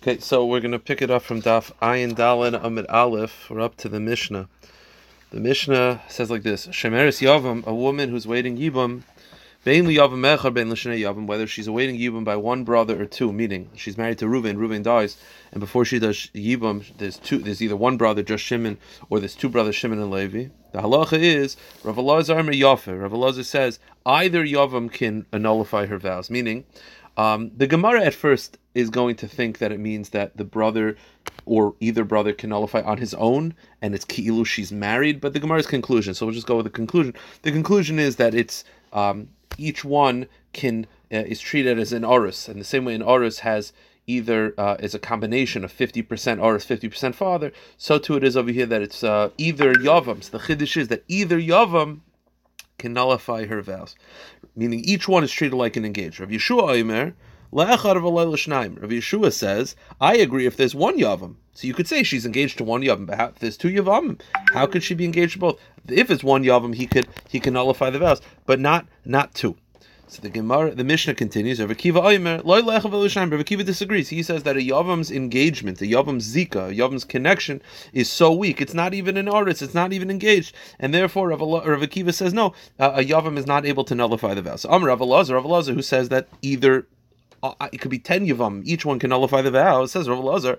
Okay, so we're going to pick it up from Daf Ayin Daled Amid Aleph. We're up to the Mishnah. The Mishnah says like this: Shemeris Yavam, a woman who's waiting Yibam, Bein Yavam Echad Bein L'Shnei Yavam, whether she's awaiting Yibam by one brother or two, meaning she's married to Reuven, Reuven dies, and before she does Yibam, there's either one brother, just Shimon, or there's two brothers, Shimon and Levi. The halacha is, Rav Elazar Amar Yafe. Rav Elazar says either Yavam can nullify her vows, meaning the Gemara at first is going to think that it means that the brother or either brother can nullify on his own, and it's ki'ilu she's married, but the Gemara's conclusion, so we'll just go with the conclusion. The conclusion is that it's each one can is treated as an orus, and the same way an orus has either is a combination of 50% orus, 50% father, so too it is over here that it's either Yavam. So the chiddush is that either Yavam can nullify her vows, meaning each one is treated like an engaged. Rav Yeshua Omer, La'achar v'lo l'shnaim. Rav Yeshua says, I agree if there's one Yavam. So you could say she's engaged to one Yavam, but if there's two Yavam, how could she be engaged to both? If it's one Yavam, he can nullify the vows, but not two. So the Gemara, the Mishnah continues. Rav Akiva Omer, Lo la'achar v'lo l'shnaim. Rav Akiva disagrees. He says that a Yavam's engagement, a Yavam's zika, a Yavam's connection is so weak. It's not even an artist. It's not even engaged. And therefore, Rav Akiva says no. A Yavam is not able to nullify the vows. So Amar Rav Elazar, who says that either it could be 10 Yavam, each one can nullify the vow. It says Rav Elazar,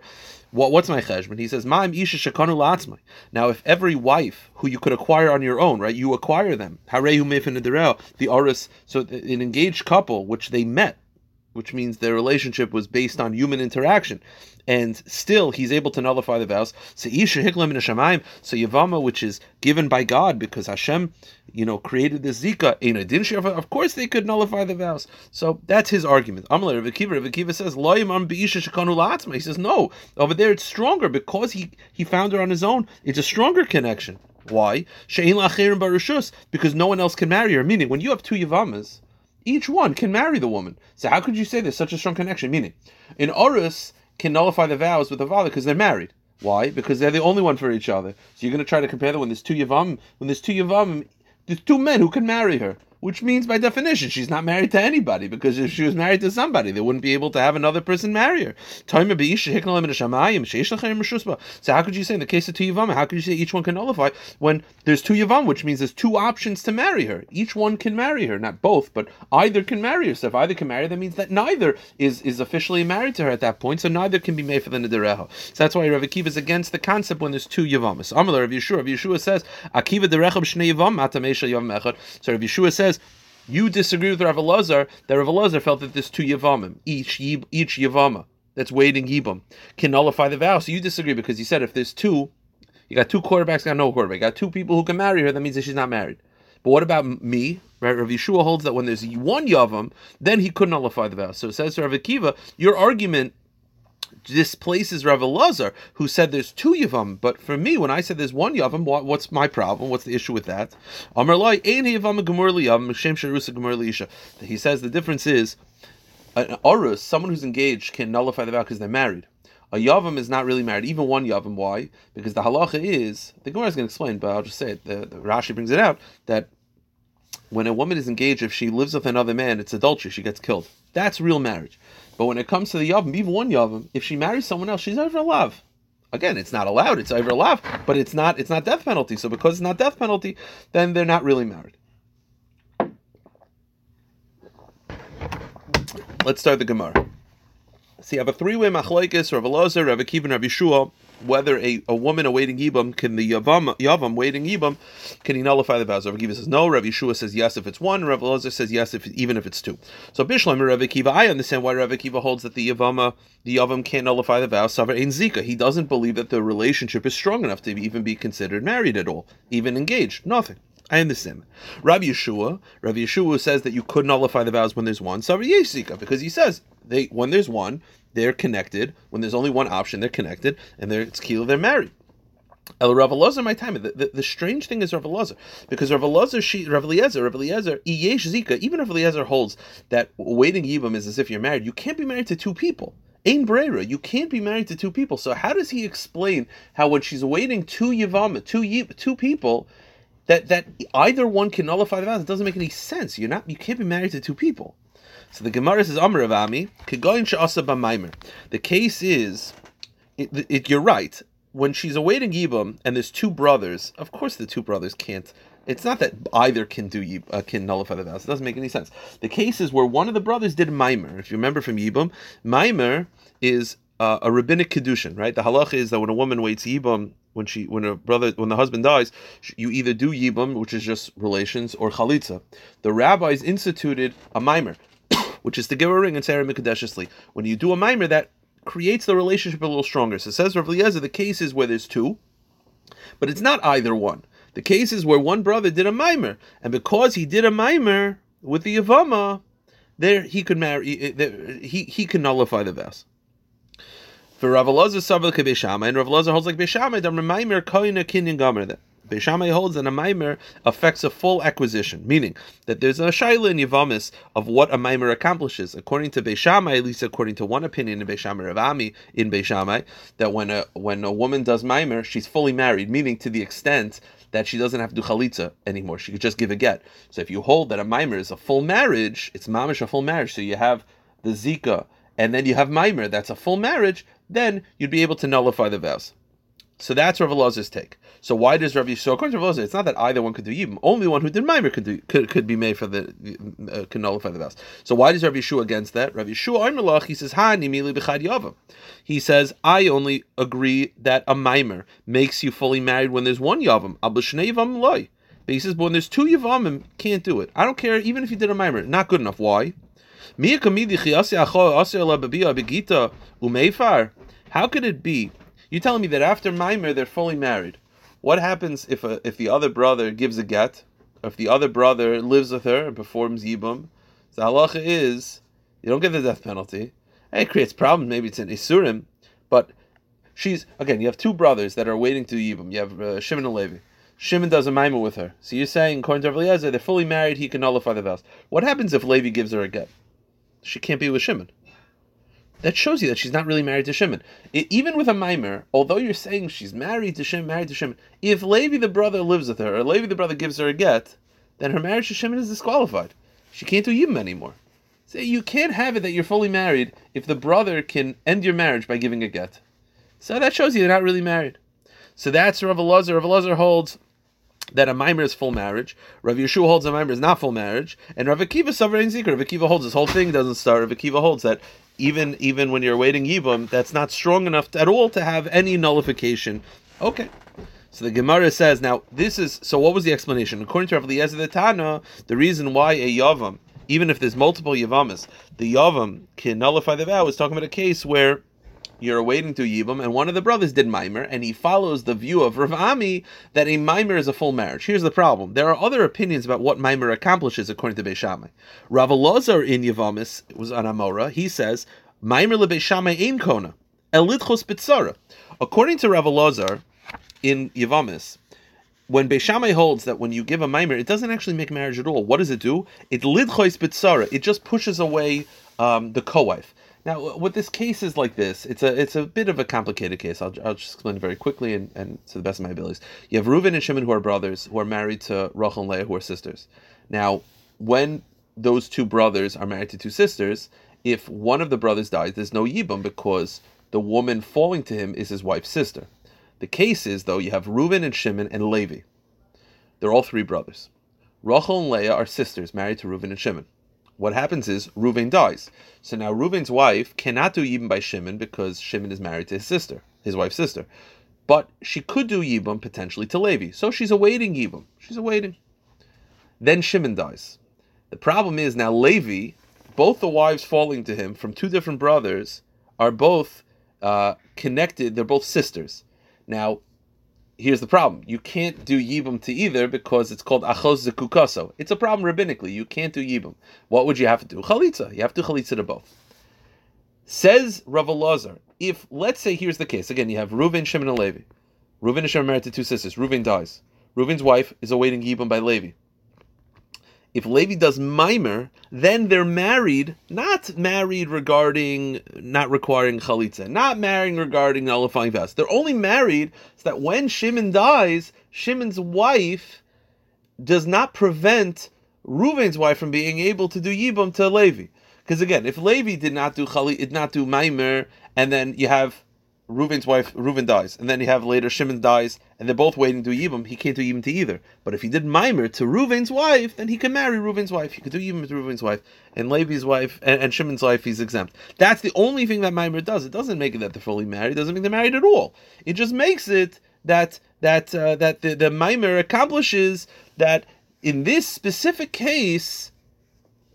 what's my cheshbon? He says, Ma'am isha shekanu la'atzmai. Now, if every wife who you could acquire on your own, right, you acquire them, harehu mifin nederel, the aris, so an engaged couple which they met, which means their relationship was based on human interaction, and still he's able to nullify the vows. So isha hiklem neshamayim, so Yavama, which is given by God because Hashem, created this zika, of course they could nullify the vows. So that's his argument. Amalei Rav Akiva says loyim am beisha shekanu la'atzma. He says no, over there it's stronger because he found her on his own. It's a stronger connection. Why? She'ein la'achirim barushus, because no one else can marry her. Meaning when you have two Yavamas, each one can marry the woman. So how could you say there's such a strong connection? Meaning, an orus can nullify the vows with the father because they're married. Why? Because they're the only one for each other. So you're going to try to compare that when there's two Yavam, there's two men who can marry her, which means by definition she's not married to anybody, because if she was married to somebody, they wouldn't be able to have another person marry her. So how could you say in the case of two Yavam, how could you say each one can nullify when there's two Yavam, which means there's two options to marry her. Each one can marry her, not both, but either can marry herself. Either can marry her, that means that neither is officially married to her at that point, so neither can be made for the Nedereho. So that's why Rav Akiva is against the concept when there's two Yavamas. So Rav Yeshua says, Akiva derechab shnei Yavam, matamesha Yavam echad. So Rav Yeshua says, you disagree with Rav Elazar, that Rav Elazar felt that there's two Yavamim, each Yavama that's waiting Yibam can nullify the vow. So you disagree because he said if there's two, you got two quarterbacks, got no quarterback, got two people who can marry her, that means that she's not married. But what about me? Right, Rav Yeshua holds that when there's one Yavam, then he could nullify the vow. So it says to Rav Akiva, your argument displaces Rav Elazar, who said there's two Yavam, but for me, when I said there's one Yavam, what's my problem? What's the issue with that? He says the difference is, an Arus, someone who's engaged, can nullify the vow because they're married. A Yavam is not really married, even one Yavam. Why? Because the halacha is, the Gemara is going to explain, but I'll just say it, the Rashi brings it out, that when a woman is engaged, if she lives with another man, it's adultery, she gets killed. That's real marriage. But when it comes to the Yavam, even one Yavam, if she marries someone else, she's over love. Again, it's not allowed, it's over love, but it's not death penalty. So because it's not death penalty, then they're not really married. Let's start the Gemara. So you have a three-way machlokes, Rav Elazar, Rav Akiva, and Rav Yeshua, whether a woman awaiting Yibam, can the Yavam waiting Yibam, can he nullify the vows? Rav Akiva says no, Rav Yeshua says yes if it's one, Rav Elazar says yes even if it's two. So Bishlam Rav Akiva, I understand why Rav Akiva holds that the Yavam can't nullify the vows. Savar ein zika. He doesn't believe that the relationship is strong enough to even be considered married at all, even engaged, nothing. I understand. Rabbi Yeshua says that you could nullify the vows when there's one. Savar yesh zika, because he says when there's one, they're connected. When there's only one option, they're connected, and it's kilo, they're married. El Rav Elazar, my time. The strange thing is Rav Elazar, because Rav Eliezer, iyesh zika. Even Rav Eliezer holds that waiting Yibam is as if you're married. You can't be married to two people. Ein breira, you can't be married to two people. So how does he explain how when she's waiting two Yivama, two people, that either one can nullify the vows? It doesn't make any sense. You can't be married to two people. So the Gemara says, Amar Rav Ami, Kegoyin she'asa b'maimer. The case is, you're right. When she's awaiting Yibam and there's two brothers, of course the two brothers can't. It's not that either can nullify the vows. It doesn't make any sense. The case is where one of the brothers did Maimer. If you remember from Yibam, Maimer is a rabbinic kedushin, right? The halacha is that when a woman waits Yibam, when the husband dies, you either do Yibam, which is just relations, or Chalitza. The rabbis instituted a Maimer, which is to give a ring and say her mikdashesli. When you do a Maimer, that creates the relationship a little stronger. So says Rav Eliezer, the case is where there's two, but it's not either one. The case is where one brother did a Maimer, and because he did a Maimer with the Yavama, there he could marry. He can nullify the vows. For Rav Eliezer Savil ke Beis Shammai, and Rav Eliezer holds like Beis Shammai. The Maimer koina kinyan gamer. That Beis Shammai holds that a Maimer affects a full acquisition, meaning that there's a shaila in Yavamis of what a Maimer accomplishes. According to Beis Shammai, at least according to one opinion in Beis Shammai Rav Ami in Beis Shammai, that when a woman does Maimer, she's fully married, meaning to the extent that she doesn't have to do chalitza anymore. She could just give a get. So if you hold that a Maimer is a full marriage, it's mamish a full marriage, so you have the Zika, and then you have Maimer, that's a full marriage, then you'd be able to nullify the vows. So that's Rav Eliezer's take. So why does Rav Yisrael? According to Rav Eliezer, it's not that either one could do Yibam. Only one who did Maimer could be made for could nullify the vows. So why does Rav Yisrael against that? Rav Yisrael Omerlach, he says, Ha nimili b'chad yavam. He says, I only agree that a Maimer makes you fully married when there's one Yavam. Abel shnei Yavam loy. But he says, but when there's two Yavamim, can't do it. I don't care, even if you did a Maimer, not good enough. Why? How could it be? You're telling me that after Maimer, they're fully married. What happens if the other brother gives a get, if the other brother lives with her and performs Yibam? The halacha is, you don't get the death penalty. It creates problems, maybe it's an Isurim, but she's, again, you have two brothers that are waiting to Yibam. You have Shimon and Levi. Shimon does a Maimer with her. So you're saying, according to Rav Eliezer, they're fully married, he can nullify the vows. What happens if Levi gives her a get? She can't be with Shimon. That shows you that she's not really married to Shimon. Even with a Maimer, although you're saying she's married to Shimon, if Levi the brother lives with her, or Levi the brother gives her a get, then her marriage to Shimon is disqualified. She can't do Yibam anymore. So you can't have it that you're fully married if the brother can end your marriage by giving a get. So that shows you they're not really married. So that's Rav Eliezer. Rav Eliezer holds that a Maimer is full marriage. Rav Yeshua holds a Maimer is not full marriage. And Rav Akiva Sovereign Zikr. Rav Akiva holds this whole thing doesn't start. Rav Akiva holds that even when you're waiting Yibam, that's not strong enough at all to have any nullification. Okay. So the Gemara says, now this is, so what was the explanation? According to Rav Eliezer the Tana, the reason why a Yavam, even if there's multiple Yavamas, the Yavam can nullify the vow is talking about a case where you're awaiting to Yibam, and one of the brothers did Maimer, and he follows the view of Rav Ami that a Maimer is a full marriage. Here's the problem. There are other opinions about what Maimer accomplishes according to Beis Shammai. Rav Eliezer in Yavamis was an Amora. He says, Maimer leBeis Shammai ein kona, elidchos b'tzara. According to Rav Eliezer in Yavamis, when Beis Shammai holds that when you give a Maimer, it doesn't actually make marriage at all. What does it do? It lidchos b'tzara. It just pushes away the co-wife. Now, what this case is like this, it's a bit of a complicated case. I'll just explain it very quickly and to the best of my abilities. You have Reuven and Shimon who are brothers, who are married to Rachel and Leah who are sisters. Now, when those two brothers are married to two sisters, if one of the brothers dies, there's no Yibam because the woman falling to him is his wife's sister. The case is, though, you have Reuven and Shimon and Levi. They're all three brothers. Rachel and Leah are sisters married to Reuven and Shimon. What happens is Reuven dies. So now Reuven's wife cannot do Yibam by Shimon because Shimon is married to his sister, his wife's sister. But she could do Yibam potentially to Levi. So she's awaiting Yibam. She's awaiting. Then Shimon dies. The problem is now Levi, both the wives falling to him from two different brothers are both connected. They're both sisters. Now, here's the problem. You can't do Yibam to either because it's called Achos Zekukaso. It's a problem rabbinically. You can't do Yibam. What would you have to do? Chalitza. You have to Chalitza to both. Says Rav Eliezer, if, let's say, here's the case. Again, you have Reuven, Shimon, and Levi. Reuven and Shimon married to two sisters. Reuven dies. Reuven's wife is awaiting Yibam by Levi. If Levi does Maimer, then they're married, not married regarding not requiring Chalitza, not marrying regarding nullifying vows. They're only married so that when Shimon dies, Shimon's wife does not prevent Reuven's wife from being able to do Yibam to Levi. Because again, if Levi did not do Chali, did not do Maimer, and then you have Reuven's wife, Reuven dies, and then you have later Shimon dies, and they're both waiting to Yibam, he can't do Yibam to either. But if he did Maimer to Reuven's wife, then he can marry Reuven's wife. He could do Yibam to Reuven's wife, and Levi's wife, and Shimon's wife, he's exempt. That's the only thing that Maimer does. It doesn't make it that they're fully married. It doesn't mean they're married at all. It just makes it that the Maimer accomplishes that in this specific case,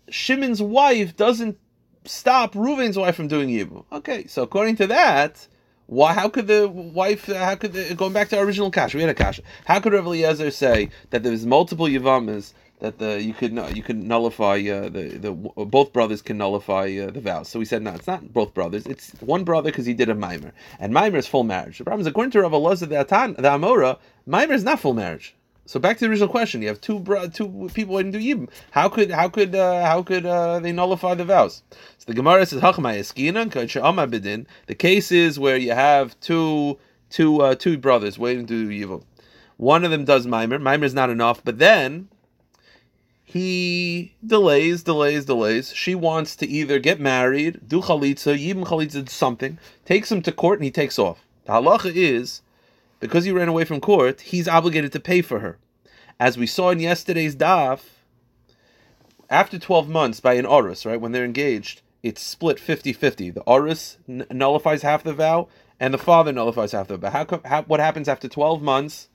Shimon's wife doesn't stop Reuven's wife from doing Yibum. Okay, so according to that, why? How could the wife? How could the, going back to our original kasha? We had a kasha. How could Rav Eliezer say that there's multiple yivamas that you could nullify the both brothers can nullify the vows? So we said no, it's not both brothers. It's one brother because he did a maimer, and maimer is full marriage. The problem is according to Rav Eliezer the Amora, maimer is not full marriage. So back to the original question: you have two people waiting to do yibum. How could they nullify the vows? The Gemara says, the case is where you have two brothers waiting to do yibum. One of them does maimer. Maimer is not enough, but then he delays. She wants to either get married, do chalitza, yibum chalitza, something, takes him to court, and he takes off. The halacha is, because he ran away from court, he's obligated to pay for her. As we saw in yesterday's daf, after 12 months, by an orus, right, when they're engaged, it's split 50-50. The orus nullifies half the vow, and the father nullifies half the vow. What happens after 12 months,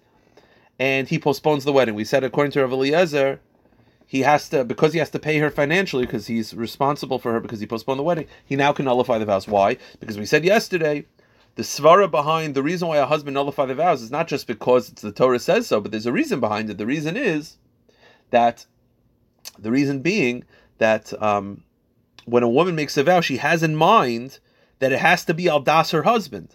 and he postpones the wedding? We said, according to Rav Eliezer, because he has to pay her financially, because he's responsible for her, because he postponed the wedding, he now can nullify the vows. Why? Because we said yesterday, the svara behind the reason why a husband nullifies the vows is not just because it's the Torah says so, but there's a reason behind it. The reason being that when a woman makes a vow, she has in mind that it has to be al das her husband,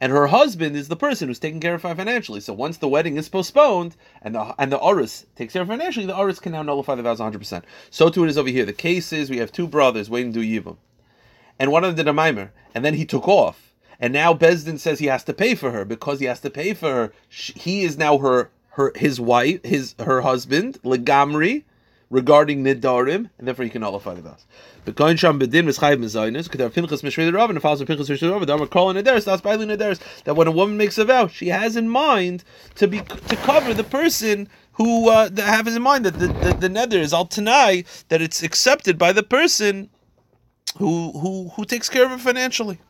and her husband is the person who's taking care of her financially. So once the wedding is postponed and the orus takes care of her financially, the orus can now nullify the vows 100%. So too it is over here. The case is we have two brothers waiting to do yibum, and one of them did a maimer, and then he took off, and now Beis Din says he has to pay for her. Because he has to pay for her, he is now his wife, her husband, legamri, regarding Nidarim, and therefore he can nullify the vows. That when a woman makes a vow, she has in mind to cover the person who has in mind that the nether is al tanai, that it's accepted by the person who takes care of her financially.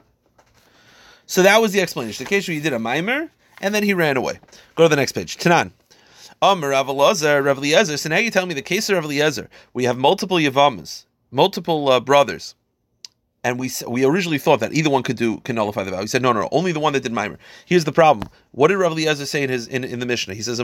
So that was the explanation. The case where he did a maimer and then he ran away. Go to the next page. Tanan. Rav Eliezer. So now you tell me the case of Rav Eliezer. We have multiple Yavamas, multiple brothers, and we originally thought that either one can nullify the vow. He said no, only the one that did maimer. Here's the problem. What did Rav Eliezer say in the Mishnah? He says,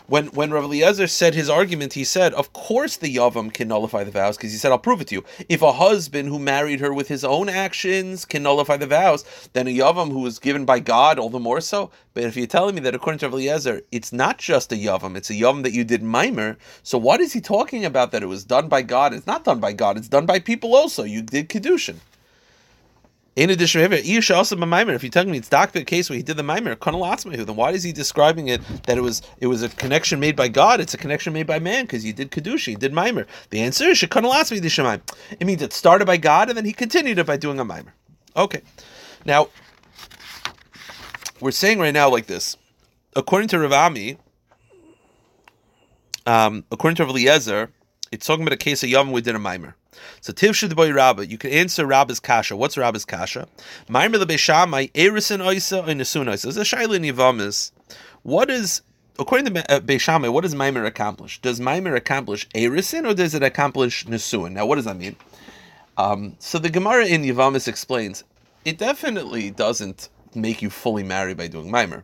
When Rav Eliezer said his argument, he said, of course the Yavam can nullify the vows, because he said, I'll prove it to you. If a husband who married her with his own actions can nullify the vows, then a Yavam who was given by God, all the more so. But if you're telling me that according to Rav Eliezer, it's not just a Yavam, it's a Yavam that you did maimer, so what is he talking about that it was done by God? It's not done by God, it's done by people also. You did Kedushin. In addition, if you're telling me it's the case where he did the maimer, then why is he describing it that it was a connection made by God? It's a connection made by man because he did kedusha, he did maimer. The answer is it means it started by God and then he continued it by doing a maimer. Okay, now we're saying right now like this: according to Rav Ami, according to Rav Eliezer, it's talking about a case of Yavam we did a maimer. So Tivshid boy Rabba, you can answer Rabba's kasha. What's Rabba's kasha? Maimer lebeis Shammai erisin oisa or nesun oisa. There's a shaila in Yavamis. What is, according to Beis Shammai, what does maimer accomplish? Does maimer accomplish erisin or does it accomplish nesuin? Now, what does that mean? So the Gemara in Yavamis explains it definitely doesn't make you fully married by doing maimer.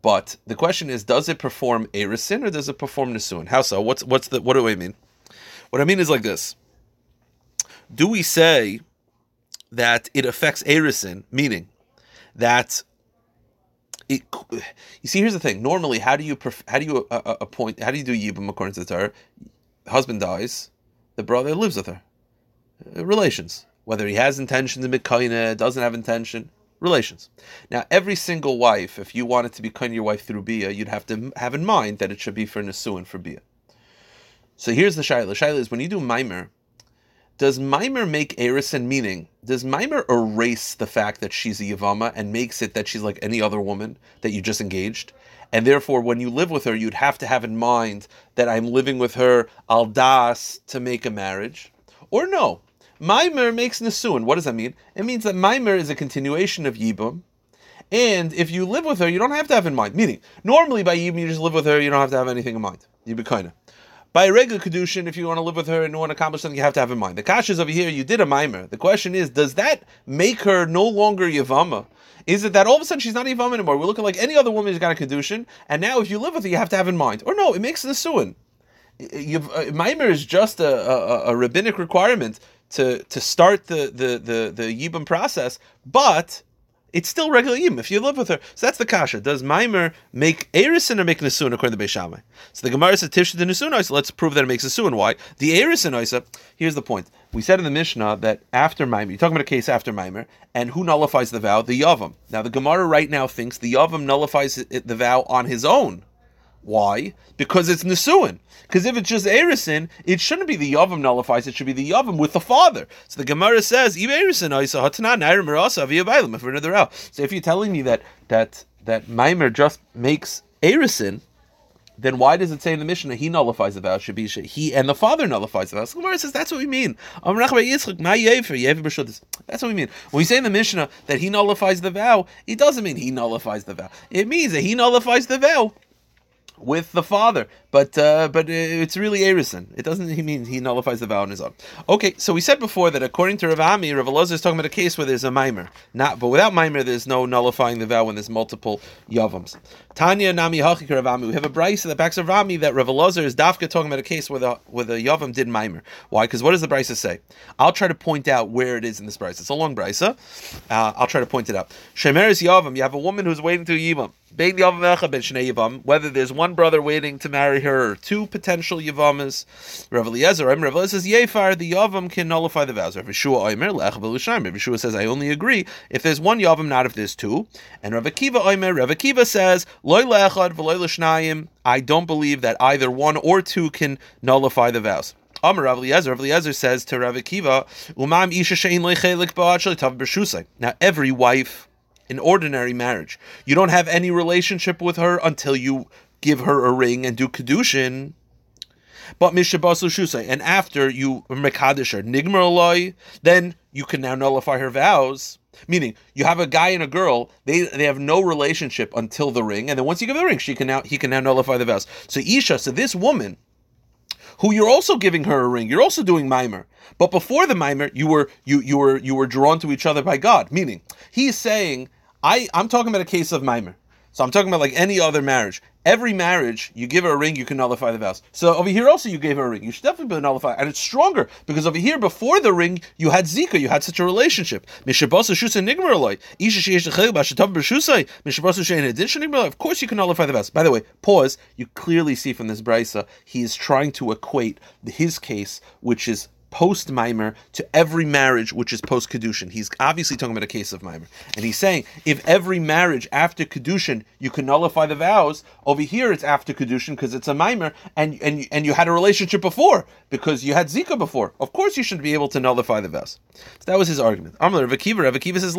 But the question is, does it perform erisin or does it perform nesuin? How so? What do I mean? What I mean is like this. Do we say that it affects erisin, meaning that it? You see, here's the thing. Normally, how do you do yibum according to the Torah? Husband dies, the brother lives with her, relations. Whether he has intention to be kainah, doesn't have intention, relations. Now, every single wife, if you wanted to be kainah your wife through bia, you'd have to have in mind that it should be for nesuin for bia. So here's the shaila. Shaila is when you do maimer, does maimer make erison meaning? Does maimer erase the fact that she's a yavama and makes it that she's like any other woman that you just engaged? And therefore, when you live with her, you'd have to have in mind that I'm living with her al das to make a marriage. Or no, maimer makes nesuin. What does that mean? It means that maimer is a continuation of yibum. And if you live with her, you don't have to have in mind. Meaning, normally by yibum, you just live with her, you don't have to have anything in mind. You be kind of. By a regular kedushin, if you want to live with her and you want to accomplish something, you have to have in mind. The kasha is over here, you did a maimer. The question is, does that make her no longer yavama? Is it that all of a sudden she's not yavama anymore? We're looking like any other woman who's got a kedushin, and now if you live with her, you have to have in mind. Or no, it makes the suin. Maimer is just a rabbinic requirement to start the yibum process, but it's still regular yibum if you live with her. So that's the kasha. Does maimer make erison or make nesuin according to Beis Shammai? So the Gemara says tishah the nesuin oisa. Let's prove that it makes nesuin. Why? The erison oisa. Here's the point. We said in the Mishnah that after maimer, you're talking about a case after maimer, and who nullifies the vow? The yavam. Now the Gemara right now thinks the yavam nullifies the vow on his own. Why? Because it's nesuin. Because if it's just erison, it shouldn't be the yavam nullifies. It should be the yavam with the father. So the Gemara says, "If erison, if we're another out." So if you're telling me that maimer just makes erison, then why does it say in the Mishnah he nullifies the vow? It should be he and the father nullifies the vow. So the Gemara says that's what we mean. That's what we mean. When we say in the Mishnah that he nullifies the vow, it doesn't mean he nullifies the vow. It means that he nullifies the vow with the father, but it's really erison. It doesn't mean he nullifies the vow on his own. Okay, so we said before that according to Rav Ami, Rav Elazar is talking about a case where there's a maimer. But without maimer, there's no nullifying the vow when there's multiple yavams. Tanya nami hachik Rav Ami. We have a brayse that backs Rav Ami that Rav Elazar is dafka talking about a case where the yavam did maimer. Why? Because what does the brayse say? I'll try to point out where it is in this brayse. It's a long brayse. I'll try to point it out. Shemeres yavam. You have a woman who's waiting to yavam. Whether there's one brother waiting to marry her or two potential yavamas, Rav Eliezer, Rav Eliezer says yefar, the yavam can nullify the vows. Rav Yeshua Omer lech b'lushaim. Rav Yeshua says I only agree if there's one yavam, not if there's two. And Rav Akiva Omer, Rav Akiva says loy le'echad v'loy l'shnayim. I don't believe that either one or two can nullify the vows. Rav Eliezer says to Rav Akiva, umam isha she'in loy chelik ba'achal tav b'rshusay. Now every wife. An ordinary marriage. You don't have any relationship with her until you give her a ring and do kedushin. But mishabasu shusay, and after you mekadesh her nigmar aloi, then you can now nullify her vows. Meaning, you have a guy and a girl; they have no relationship until the ring, and then once you give the ring, he can now nullify the vows. So Isha, so this woman, who you're also giving her a ring, you're also doing maimer. But before the maimer, you were drawn to each other by God. Meaning, he's saying. I'm talking about a case of maimer. So I'm talking about like any other marriage. Every marriage, you give her a ring, you can nullify the vows. So over here also you gave her a ring. You should definitely be nullified. And it's stronger because over here before the ring, you had zika. You had such a relationship. Of course you can nullify the vows. By the way, pause. You clearly see from this brisa, he is trying to equate his case, which is post maimer, to every marriage which is post kedushin. He's obviously talking about a case of maimer, and he's saying if every marriage after kedushin you can nullify the vows, over here it's after kedushin because it's a maimer, and you had a relationship before because you had zika before. Of course, you should be able to nullify the vows. So that was his argument. Amar Rav Akiva. Rav Akiva says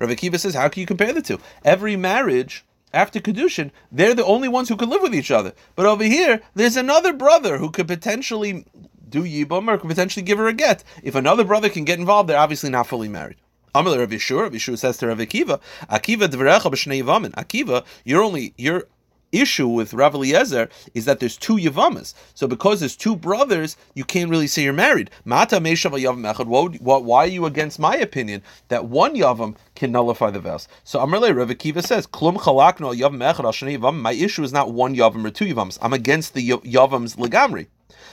Rav Akiva says, how can you compare the two? Every marriage after kedushin, they're the only ones who could live with each other. But over here, there's another brother who could potentially do yibum or could potentially give her a get. If another brother can get involved, they're obviously not fully married. Amar Rav Yeshua. Rav Yeshua says to Rav Akiva, Akiva dvarecha b'shnei yavamin. Akiva, your issue with Rav Eliezer is that there's two yavamas. So because there's two brothers, you can't really say you're married. Mata meishav yavam echad. Why are you against my opinion that one yavam can nullify the vows? So Amarle Rav Akiva says, "Klum chalakno yavam echad al shnei yavam." My issue is not one yavam or two yavams. I'm against the yavams legamri.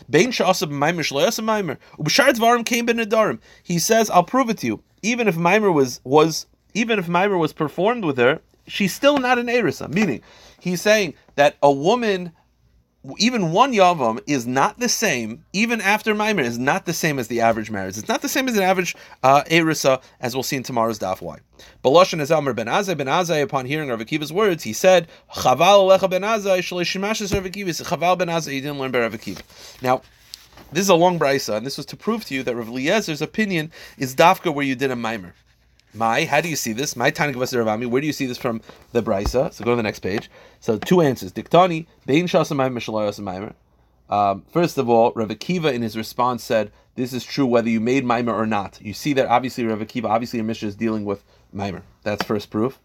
Bein she'asab maimer shloyasab maimer ub'shar dvarim kain ben nedarim. He says, "I'll prove it to you. Even if maimer was performed with her, she's still not an erisa." Meaning, he's saying that a woman even one Yavam is not the same, even after Maimer, is not the same as the average marriage. It's not the same as an average Erisa, as we'll see in tomorrow's Daf Y. Baloshan is Amr ben Azai. Ben Azai, upon hearing Rav Akiva's words, he said, Chaval Alecha ben Azai, Shalei Shimashes Rav Akiva. Chaval ben Azai, you didn't learn by Rav Akiva. Now, this is a long brisa, and this was to prove to you that Rav Eliezer's opinion is dafka where you did a Maimer. How do you see this? My Tanya Gavasa Ravami, where do you see this from the Brisa? So go to the next page. So two answers. Diktani, Bein Shasamayim, Mishalayas Maimer. First of all, Rav Akiva in his response said, this is true whether you made Maimer or not. You see that obviously Rav Akiva, obviously a Mishnah is dealing with Maimer. That's first proof.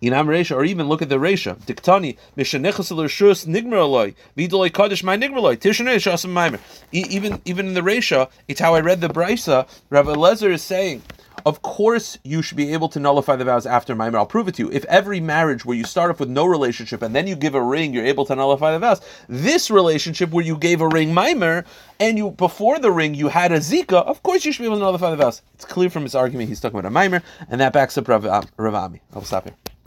Inam Reisha, or even look at the Reisha. Diktani, Mishanechasal Shus Nigmeraloi, Vidolai Kaddish my Nigmeraloi, Tishanei Shasam Maimer. Even in the Reisha, it's how I read the Brisa, Rav Eliezer is saying, of course, you should be able to nullify the vows after Maimer. I'll prove it to you. If every marriage where you start off with no relationship and then you give a ring, you're able to nullify the vows. This relationship where you gave a ring Maimer and you before the ring you had a Zika, of course you should be able to nullify the vows. It's clear from his argument he's talking about a Maimer, and that backs up Rav Ami. I'll stop here.